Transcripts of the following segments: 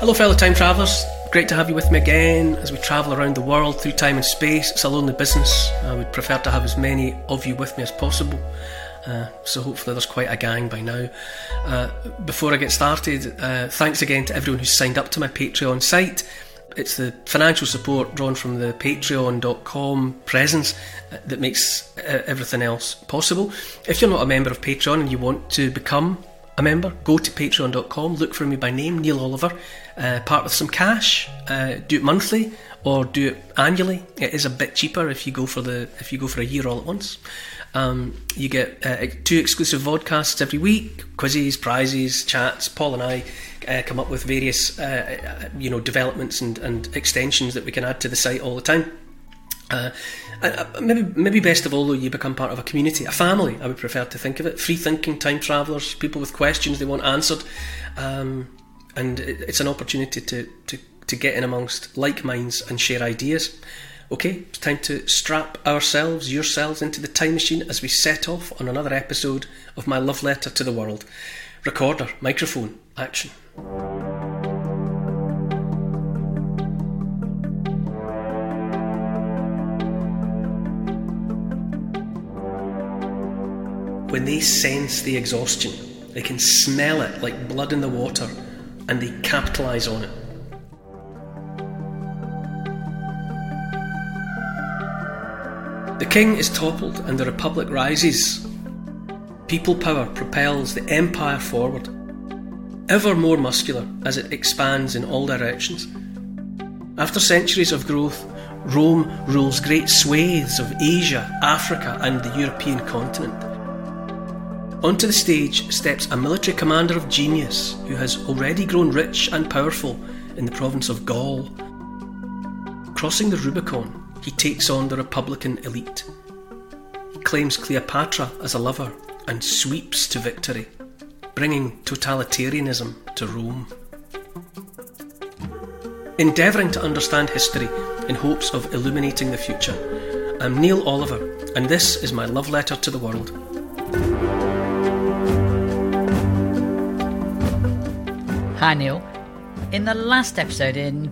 Hello, fellow time travellers. Great to have you with me again as we travel around the world through time and space. It's a lonely business. I would prefer to have as many of you with me as possible. So hopefully there's quite a gang by now. Before I get started, thanks again to everyone who's signed up to my Patreon site. It's the financial support drawn from the patreon.com presence that makes everything else possible. If you're not a member of Patreon and you want to become a member, go to patreon.com, look for me by name, Neil Oliver, part with some cash, do it monthly or do it annually. It is a bit cheaper if you go for a year all at once. You get 2 exclusive vodcasts every week, quizzes, prizes, chats. Paul and I come up with various developments and extensions that we can add to the site all the time. Maybe best of all, though, you become part of a community, a family, I would prefer to think of it. Free-thinking time travellers, people with questions they want answered, and it's an opportunity to get in amongst like minds and share ideas. Okay, it's time to strap yourselves into the time machine as we set off on another episode of my love letter to the world. Recorder, microphone, action. When they sense the exhaustion, they can smell it like blood in the water, and they capitalise on it. The king is toppled and the republic rises. People power propels the empire forward, ever more muscular as it expands in all directions. After centuries of growth, Rome rules great swathes of Asia, Africa and the European continent. Onto the stage steps a military commander of genius who has already grown rich and powerful in the province of Gaul. Crossing the Rubicon, he takes on the Republican elite. He claims Cleopatra as a lover and sweeps to victory, bringing totalitarianism to Rome. Endeavouring to understand history in hopes of illuminating the future, I'm Neil Oliver, and this is my love letter to the world. Hi Neil. In the last episode in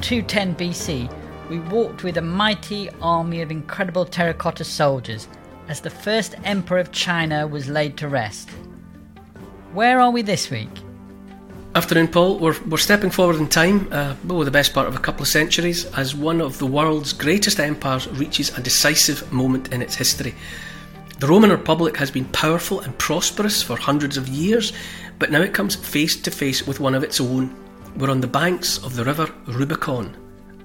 210 BC, we walked with a mighty army of incredible terracotta soldiers as the first emperor of China was laid to rest. Where are we this week? Afternoon, Paul. We're stepping forward in time, the best part of a couple of centuries, as one of the world's greatest empires reaches a decisive moment in its history. The Roman Republic has been powerful and prosperous for hundreds of years, but now it comes face to face with one of its own. We're on the banks of the river Rubicon,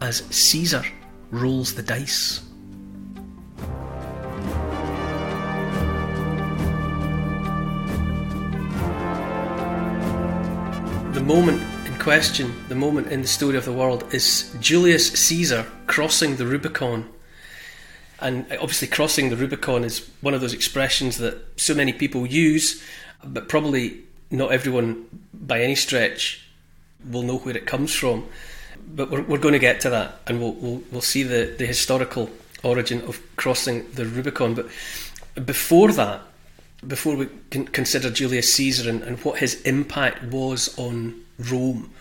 as Caesar rolls the dice. The moment in question, the moment in the story of the world, is Julius Caesar crossing the Rubicon. And obviously crossing the Rubicon is one of those expressions that so many people use, but probably not everyone by any stretch will know where it comes from. But we're going to get to that, and we'll see the historical origin of crossing the Rubicon. But before that, before we can consider Julius Caesar and what his impact was on Rome,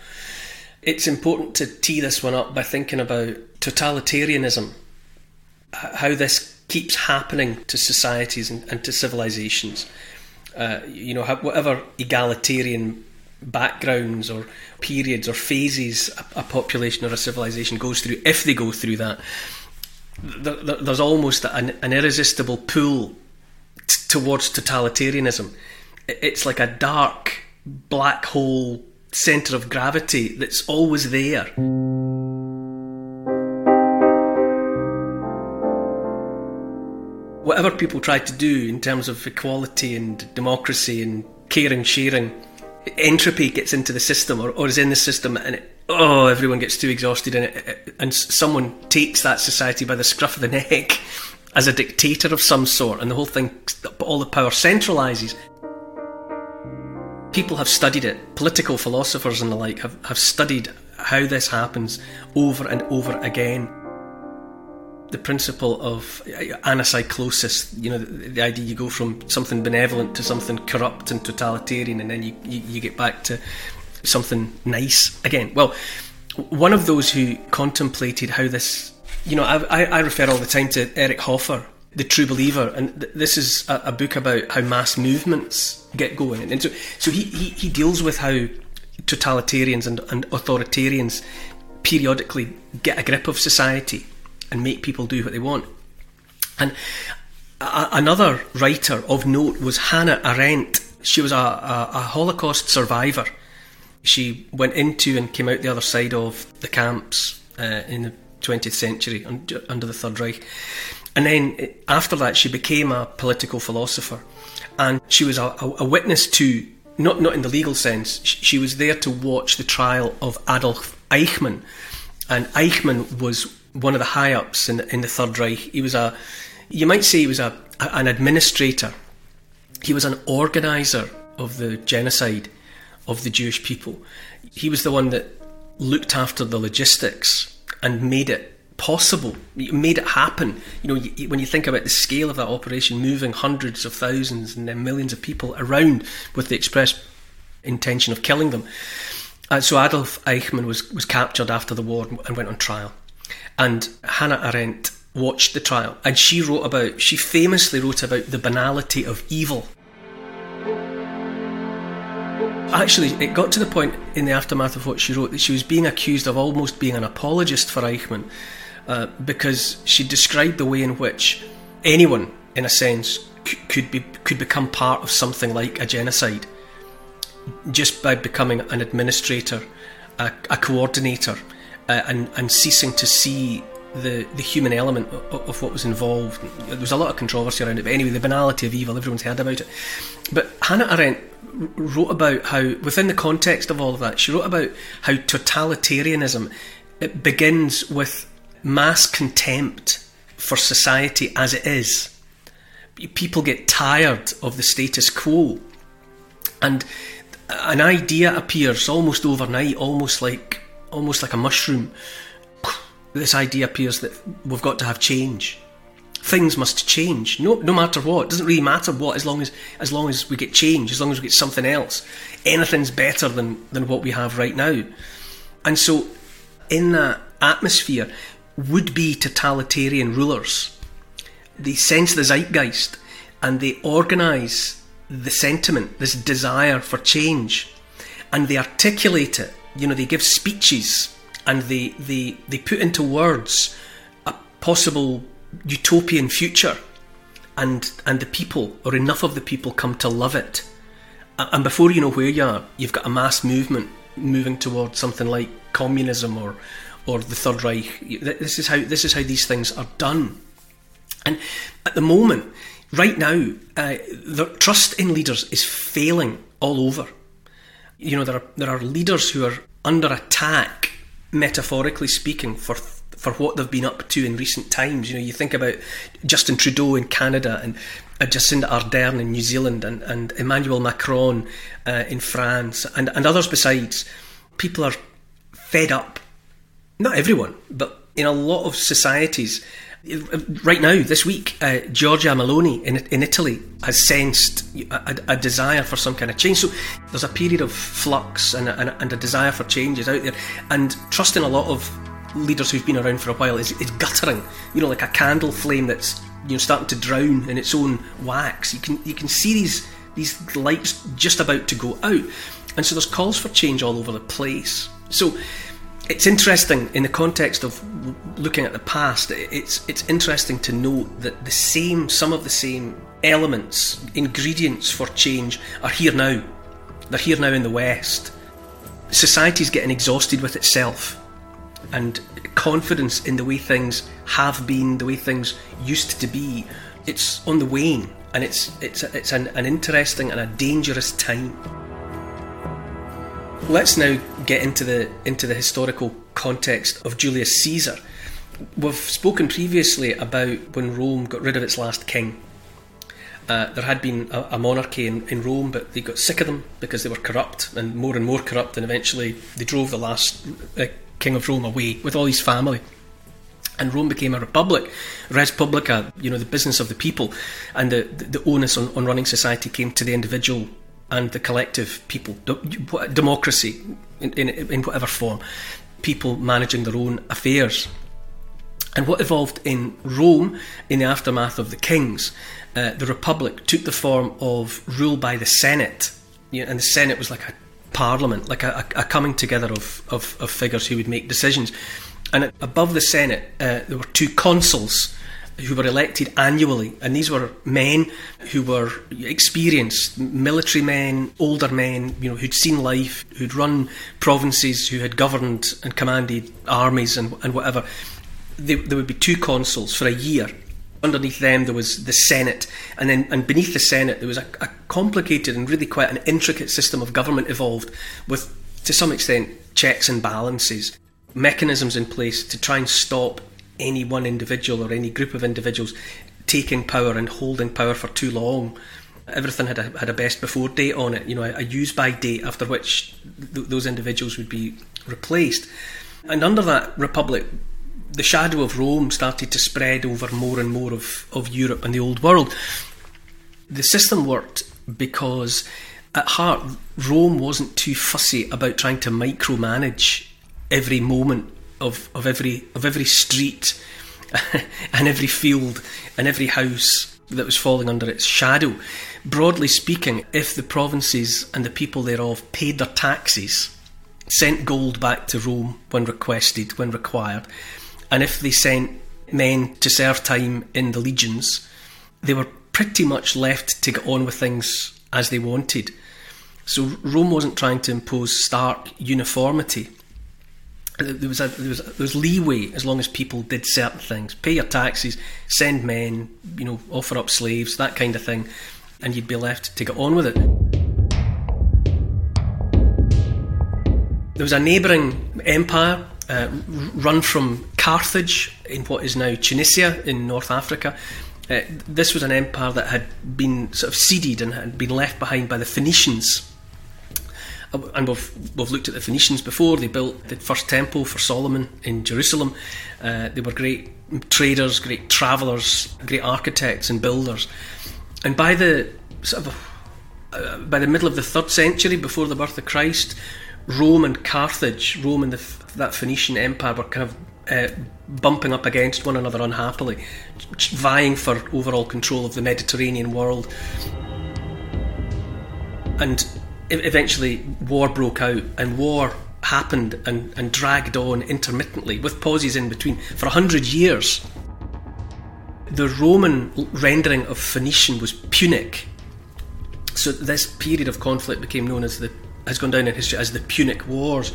it's important to tee this one up by thinking about totalitarianism, how this keeps happening to societies and to civilisations. whatever egalitarian backgrounds or periods or phases a population or a civilization goes through, if they go through that, there's almost an irresistible pull towards totalitarianism. It's like a dark black hole centre of gravity that's always there. Whatever people try to do in terms of equality and democracy and caring, sharing, entropy gets into the system or is in the system, and everyone gets too exhausted and someone takes that society by the scruff of the neck as a dictator of some sort, and the whole thing, all the power centralises. People have studied it. Political philosophers and the like have studied how this happens over and over again. The principle of anacyclosis, the idea you go from something benevolent to something corrupt and totalitarian, and then you get back to something nice again. Well, one of those who contemplated how this, I refer all the time to Eric Hoffer, The True Believer, and this is a book about how mass movements get going. And so he deals with how totalitarians and authoritarians periodically get a grip of society and make people do what they want. And another writer of note was Hannah Arendt. She was a Holocaust survivor. She went into and came out the other side of the camps in the 20th century under the Third Reich. And then after that, she became a political philosopher. And she was a witness to, not in the legal sense, she was there to watch the trial of Adolf Eichmann. And Eichmann was one of the high-ups in the Third Reich. He was an administrator. He was an organiser of the genocide of the Jewish people. He was the one that looked after the logistics and made it possible, made it happen. When you think about the scale of that operation, moving hundreds of thousands and then millions of people around with the express intention of killing them. So Adolf Eichmann was captured after the war and went on trial. And Hannah Arendt watched the trial, and she famously wrote about the banality of evil. Actually, it got to the point in the aftermath of what she wrote that she was being accused of almost being an apologist for Eichmann, because she described the way in which anyone, in a sense, could become part of something like a genocide just by becoming an administrator, a coordinator, and ceasing to see the human element of what was involved. There was a lot of controversy around it, but anyway, the banality of evil, everyone's heard about it. But Hannah Arendt wrote about how, within the context of all of that, she wrote about how totalitarianism, it begins with mass contempt for society as it is. People get tired of the status quo, and an idea appears almost overnight, almost like a mushroom. This idea appears that we've got to have change. Things must change. No matter what. It doesn't really matter what, as long as we get change, as long as we get something else. Anything's better than what we have right now. And so in that atmosphere, would-be totalitarian rulers, they sense the zeitgeist and they organise the sentiment, this desire for change, and they articulate it. They give speeches and they put into words a possible utopian future, and the people, or enough of the people, come to love it. And before you know where you are, you've got a mass movement moving towards something like communism or the Third Reich. This is how these things are done. And at the moment, right now, the trust in leaders is failing all over. There are leaders who are under attack, metaphorically speaking, for what they've been up to in recent times. You think about Justin Trudeau in Canada and Jacinda Ardern in New Zealand and Emmanuel Macron in France and others besides. People are fed up. Not everyone, but in a lot of societies. Right now, this week, Giorgia Meloni in Italy has sensed a desire for some kind of change. So there's a period of flux and a desire for changes out there. And trust in a lot of leaders who've been around for a while is guttering, like a candle flame that's starting to drown in its own wax. You can see these these lights just about to go out. And so there's calls for change all over the place. So it's interesting in the context of looking at the past, it's interesting to note that some of the same elements, ingredients for change are here now. They're here now in the West. Society's getting exhausted with itself, and confidence in the way things have been, the way things used to be, it's on the wane, and it's an interesting and a dangerous time. Let's now get into the historical context of Julius Caesar. We've spoken previously about when Rome got rid of its last king. There had been a monarchy in Rome, but they got sick of them because they were corrupt and more corrupt, and eventually they drove the last king of Rome away with all his family. And Rome became a republic, res publica, you know, the business of the people, and the onus on running society came to the individual and the collective people. Democracy in whatever form, people managing their own affairs. And what evolved in Rome in the aftermath of the kings, the Republic took the form of rule by the Senate. You know, and the Senate was like a parliament, like a coming together of figures who would make decisions. And above the Senate, there were two consuls who were elected annually. And these were men who were experienced, military men, older men, you know, who'd seen life, who'd run provinces, who had governed and commanded armies and whatever. There would be two consuls for a year. Underneath them there was the Senate, and beneath the Senate there was a complicated and really quite an intricate system of government evolved with, to some extent, checks and balances, mechanisms in place to try and stop any one individual or any group of individuals taking power and holding power for too long. Everything had a best before date on it, you know, a use by date after which those individuals would be replaced. And under that republic, the shadow of Rome started to spread over more and more of Europe and the Old World. The system worked because, at heart, Rome wasn't too fussy about trying to micromanage every moment of every street and every field and every house that was falling under its shadow. Broadly speaking, if the provinces and the people thereof paid their taxes, sent gold back to Rome when required, and if they sent men to serve time in the legions, they were pretty much left to get on with things as they wanted. So Rome wasn't trying to impose stark uniformity. There was leeway as long as people did certain things. Pay your taxes, send men, you know, offer up slaves, that kind of thing, and you'd be left to get on with it. There was a neighbouring empire run from Carthage in what is now Tunisia in North Africa. This was an empire that had been sort of ceded and had been left behind by the Phoenicians. And we've looked at the Phoenicians before. They built the first temple for Solomon in Jerusalem. They were great traders, great travellers, great architects and builders. And by the middle of the 3rd century, before the birth of Christ, Rome and Carthage, Rome and that Phoenician empire were kind of bumping up against one another unhappily, vying for overall control of the Mediterranean world. And eventually war broke out, and war happened and dragged on intermittently, with pauses in between, for 100 years. The Roman rendering of Phoenician was Punic. So this period of conflict became known as has gone down in history as the Punic Wars,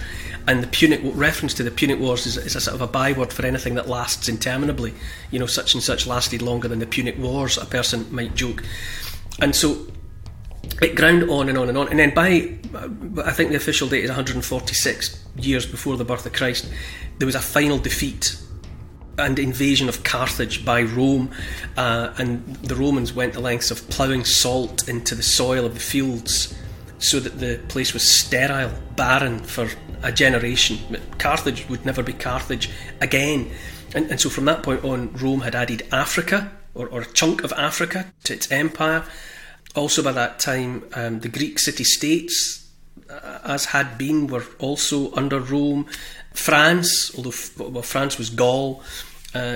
and the Punic reference to the Punic Wars is a sort of a byword for anything that lasts interminably. You know, such and such lasted longer than the Punic Wars, a person might joke. And so it ground on and on and on, and then by, I think the official date is 146 years before the birth of Christ, there was a final defeat and invasion of Carthage by Rome, and the Romans went the lengths of ploughing salt into the soil of the fields so that the place was sterile, barren for a generation. Carthage would never be Carthage again. And so from that point on, Rome had added Africa, or a chunk of Africa, to its empire. Also by that time, the Greek city-states, as had been, were also under Rome. France, although France was Gaul.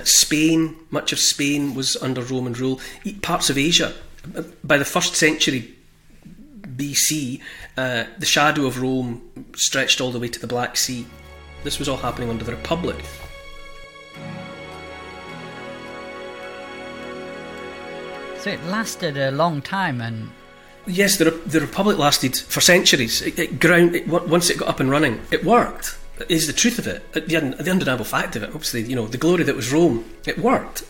Spain, much of Spain was under Roman rule. Parts of Asia. By the 1st century, BC, the shadow of Rome stretched all the way to the Black Sea. This was all happening under the Republic. So it lasted a long time, and... Yes, the Republic lasted for centuries. Once it got up and running, it worked. Is the truth of it, the undeniable fact of it, obviously, you know, the glory that was Rome, it worked.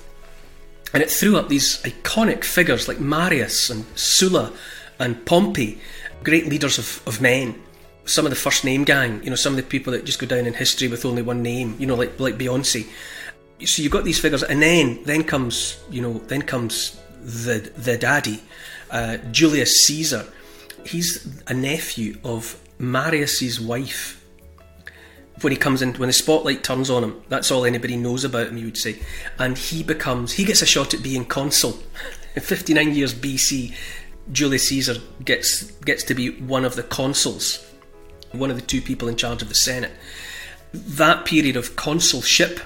And it threw up these iconic figures like Marius and Sulla and Pompey, great leaders of men. Some of the first name gang, you know, some of the people that just go down in history with only one name, you know, like Beyonce. So you've got these figures, and then comes the daddy, Julius Caesar. He's a nephew of Marius's wife. When he comes in, when the spotlight turns on him, that's all anybody knows about him, you would say. And he gets a shot at being consul. In 59 years BC, Julius Caesar gets to be one of the consuls, one of the two people in charge of the Senate. That period of consulship,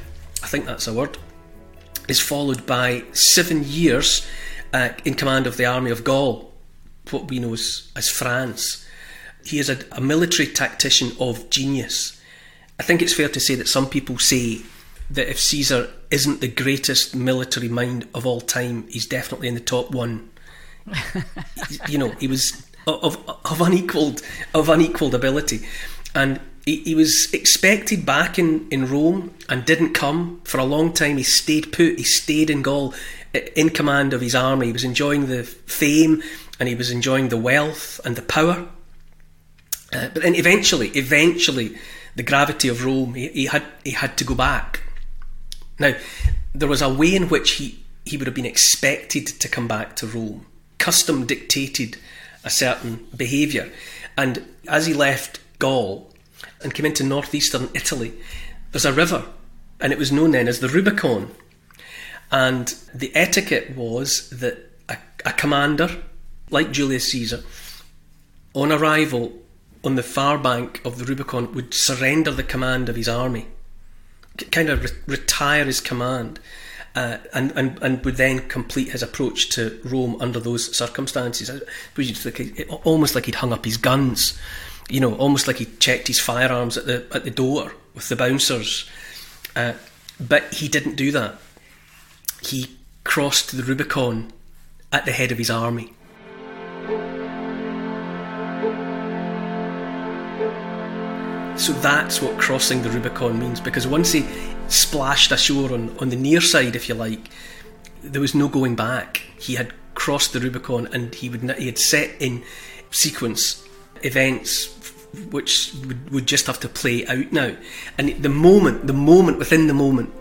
I think that's a word, is followed by 7 years in command of the army of Gaul, what we know as France. He is a military tactician of genius. I think it's fair to say that some people say that if Caesar isn't the greatest military mind of all time, he's definitely in the top one. You know, he was of unequalled ability, and he was expected back in Rome and didn't come for a long time. He stayed put. He stayed in Gaul, in command of his army. He was enjoying the fame, and he was enjoying the wealth and the power. But then eventually. The gravity of Rome, he had to go back. Now, there was a way in which he would have been expected to come back to Rome. Custom dictated a certain behaviour. And as he left Gaul and came into northeastern Italy, there's a river, and it was known then as the Rubicon. And the etiquette was that a commander, like Julius Caesar, on arrival on the far bank of the Rubicon would surrender the command of his army, kind of retire his command, and would then complete his approach to Rome under those circumstances. Almost like he'd hung up his guns, you know, almost like he'd checked his firearms at the door with the bouncers. But he didn't do that. He crossed the Rubicon at the head of his army. So that's what crossing the Rubicon means, because once he splashed ashore on the near side, if you like, there was no going back. He had crossed the Rubicon, and he had set in sequence events which would just have to play out now. And the moment within the moment,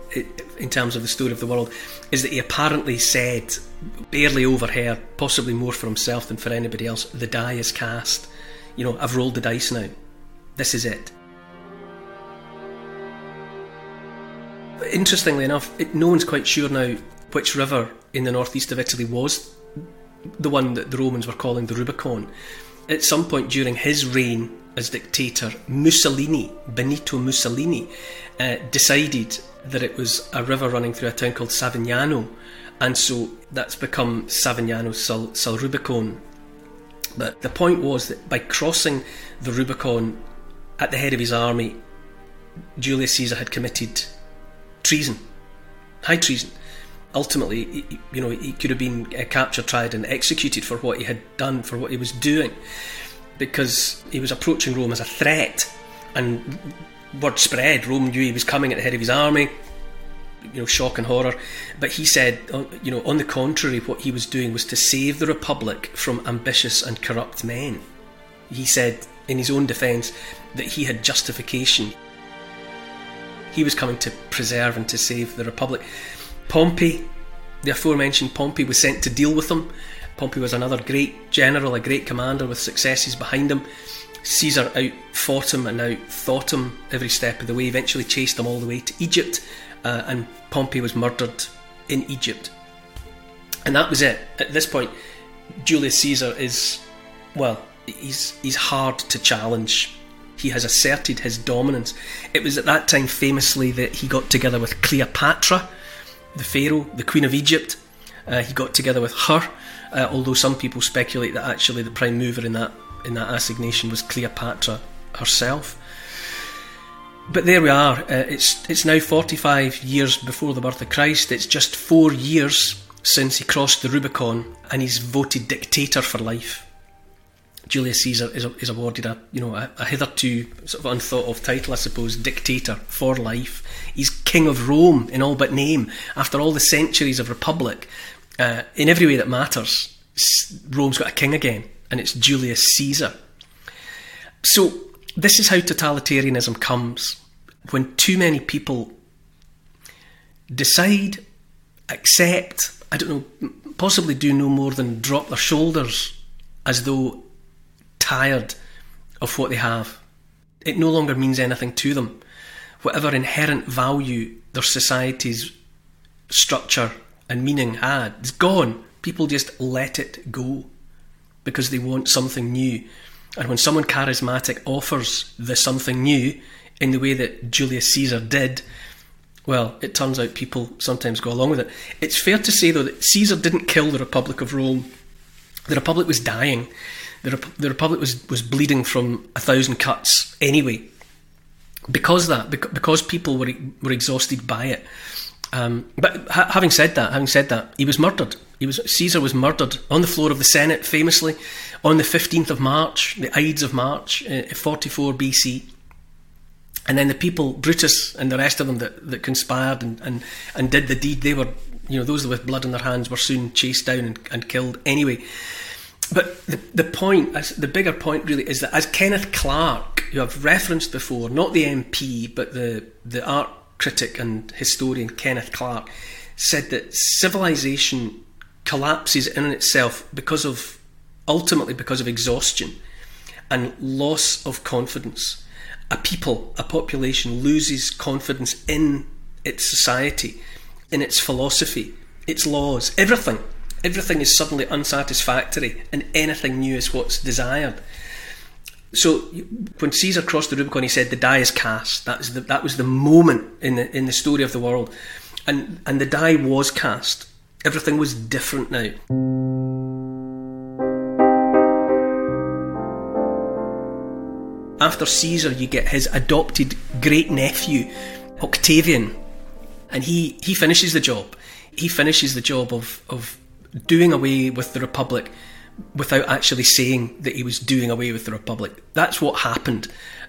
in terms of the story of the world, is that he apparently said, barely overheard, possibly more for himself than for anybody else, the die is cast. You know, I've rolled the dice now. This is it. Interestingly enough, no one's quite sure now which river in the northeast of Italy was the one that the Romans were calling the Rubicon. At some point during his reign as dictator, Benito Mussolini, decided that it was a river running through a town called Savignano, and so that's become Savignano sul Rubicon. But the point was that by crossing the Rubicon at the head of his army, Julius Caesar had committed treason, high treason. Ultimately, you know, he could have been captured, tried and executed for what he had done, for what he was doing, because he was approaching Rome as a threat, and word spread, Rome knew he was coming at the head of his army, you know, shock and horror. But he said, you know, on the contrary, what he was doing was to save the Republic from ambitious and corrupt men. He said, in his own defence, that he had justification. He was coming to preserve and to save the Republic. Pompey, the aforementioned Pompey, was sent to deal with them. Pompey was another great general, a great commander with successes behind him. Caesar outfought him and outthought him every step of the way, eventually chased him all the way to Egypt, and Pompey was murdered in Egypt. And that was it. At this point, Julius Caesar is, well, he's hard to challenge. He has asserted his dominance. It was at that time, famously, that he got together with Cleopatra, the pharaoh, the queen of Egypt. He got together with her, although some people speculate that actually the prime mover in that in that assignation was Cleopatra herself. But there we are. It's now 45 years before the birth of Christ. It's just 4 years since he crossed the Rubicon, and he's voted dictator for life. Julius Caesar is awarded a hitherto sort of unthought of title, I suppose, dictator for life. He's king of Rome in all but name. After all the centuries of republic, in every way that matters, Rome's got a king again, and it's Julius Caesar. So this is how totalitarianism comes. When too many people decide, accept, I don't know, possibly do no more than drop their shoulders as though tired of what they have. It no longer means anything to them. Whatever inherent value their society's structure and meaning had is gone. People just let it go because they want something new. And when someone charismatic offers the something new in the way that Julius Caesar did, well, it turns out people sometimes go along with it. It's fair to say, though, that Caesar didn't kill the Republic of Rome. The Republic was dying. The Republic was bleeding from 1,000 cuts anyway. Because people were exhausted by it. But having said that, he was murdered. Caesar was murdered on the floor of the Senate, famously, on the 15th of March, the Ides of March, 44 BC. And then the people, Brutus and the rest of them that conspired and did the deed, they were, those with blood on their hands were soon chased down and killed anyway. But the bigger point really is that, as Kenneth Clark, who I've referenced before, not the MP, but the art critic and historian Kenneth Clark, said that civilization collapses in itself ultimately because of exhaustion and loss of confidence. A population loses confidence in its society, in its philosophy, its laws, everything. Everything is suddenly unsatisfactory, and anything new is what's desired. So when Caesar crossed the Rubicon, he said the die is cast. That was the moment in the story of the world, and the die was cast. Everything was different now. After Caesar, you get his adopted great nephew, Octavian, and he finishes the job. He finishes the job of doing away with the Republic without actually saying that he was doing away with the Republic. That's what happened.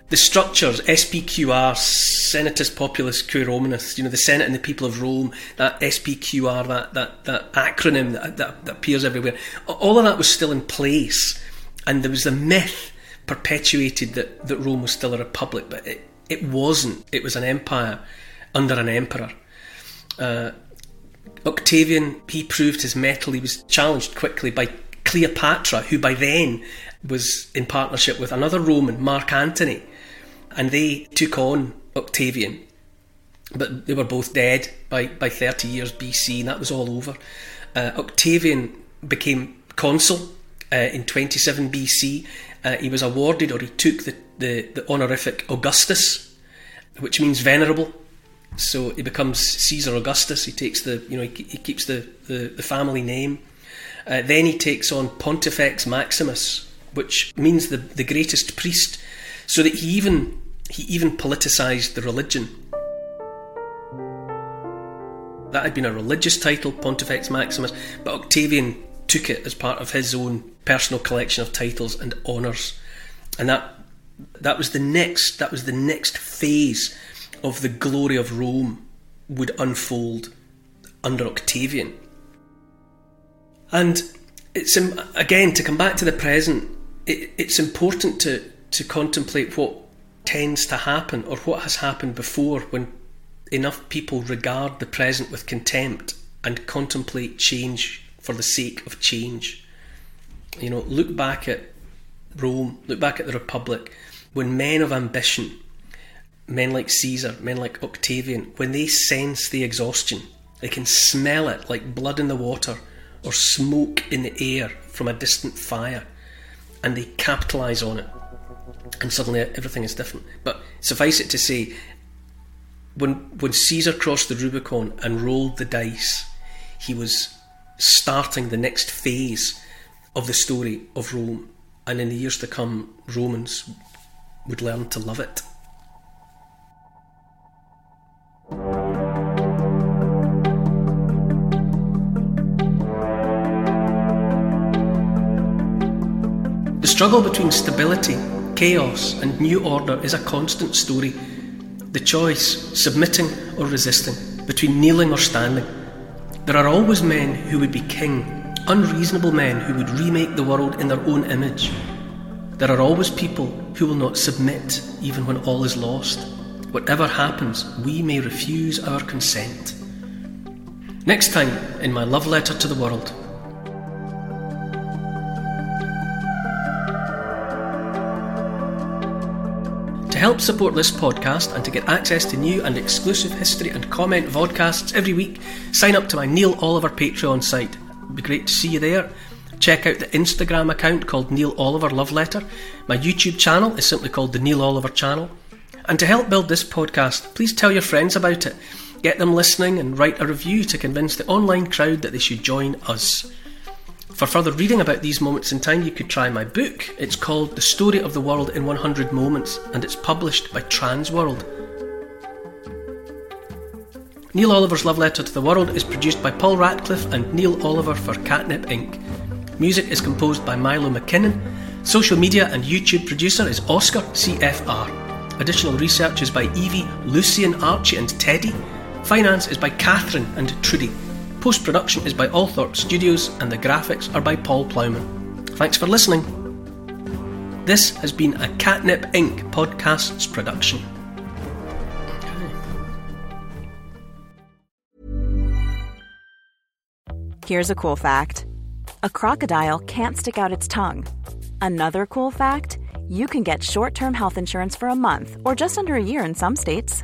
The structures, SPQR, Senatus Populus Quae Romanus, the Senate and the people of Rome, that SPQR, that acronym that appears everywhere, all of that was still in place, and there was the myth perpetuated that Rome was still a republic, but it wasn't. It was an empire under an emperor. Octavian, he proved his mettle. He was challenged quickly by Cleopatra, who by then was in partnership with another Roman, Mark Antony, and they took on Octavian. But they were both dead by 30 years BC, and that was all over. Octavian became consul in 27 BC. He was awarded, or he took the honorific Augustus, which means venerable. So he becomes Caesar Augustus. He takes he keeps the family name. Then he takes on Pontifex Maximus, which means the greatest priest. So that he even politicised the religion. That had been a religious title, Pontifex Maximus, but Octavian took it as part of his own personal collection of titles and honours, and that was the next phase of the glory of Rome would unfold under Octavian. And it's, again, to come back to the present, it's important to contemplate what tends to happen, or what has happened before, when enough people regard the present with contempt and contemplate change for the sake of change. Look back at Rome, look back at the Republic, when men of ambition, men like Caesar, men like Octavian, when they sense the exhaustion, they can smell it like blood in the water or smoke in the air from a distant fire, and they capitalise on it, and suddenly everything is different. But suffice it to say, when Caesar crossed the Rubicon and rolled the dice, he was starting the next phase of the story of Rome, and in the years to come, Romans would learn to love it. The struggle between stability, chaos, and new order is a constant story. The choice, submitting or resisting, between kneeling or standing. There are always men who would be king, unreasonable men who would remake the world in their own image. There are always people who will not submit, even when all is lost. Whatever happens, we may refuse our consent. Next time, in my love letter to the world. To help support this podcast and to get access to new and exclusive history and comment vodcasts every week, sign up to my Neil Oliver Patreon site. It would be great to see you there. Check out the Instagram account called Neil Oliver Love Letter. My YouTube channel is simply called the Neil Oliver Channel. And to help build this podcast, please tell your friends about it. Get them listening and write a review to convince the online crowd that they should join us. For further reading about these moments in time, you could try my book. It's called The Story of the World in 100 Moments, and it's published by Transworld. Neil Oliver's Love Letter to the World is produced by Paul Ratcliffe and Neil Oliver for Catnip Inc. Music is composed by Milo McKinnon. Social media and YouTube producer is Oscar CFR. Additional research is by Evie, Lucian, Archie and Teddy. Finance is by Catherine and Trudy. Post-production is by Althorpe Studios and the graphics are by Paul Plowman. Thanks for listening. This has been a Catnip Inc. podcasts production. Here's a cool fact. A crocodile can't stick out its tongue. Another cool fact, you can get short-term health insurance for a month or just under a year in some states.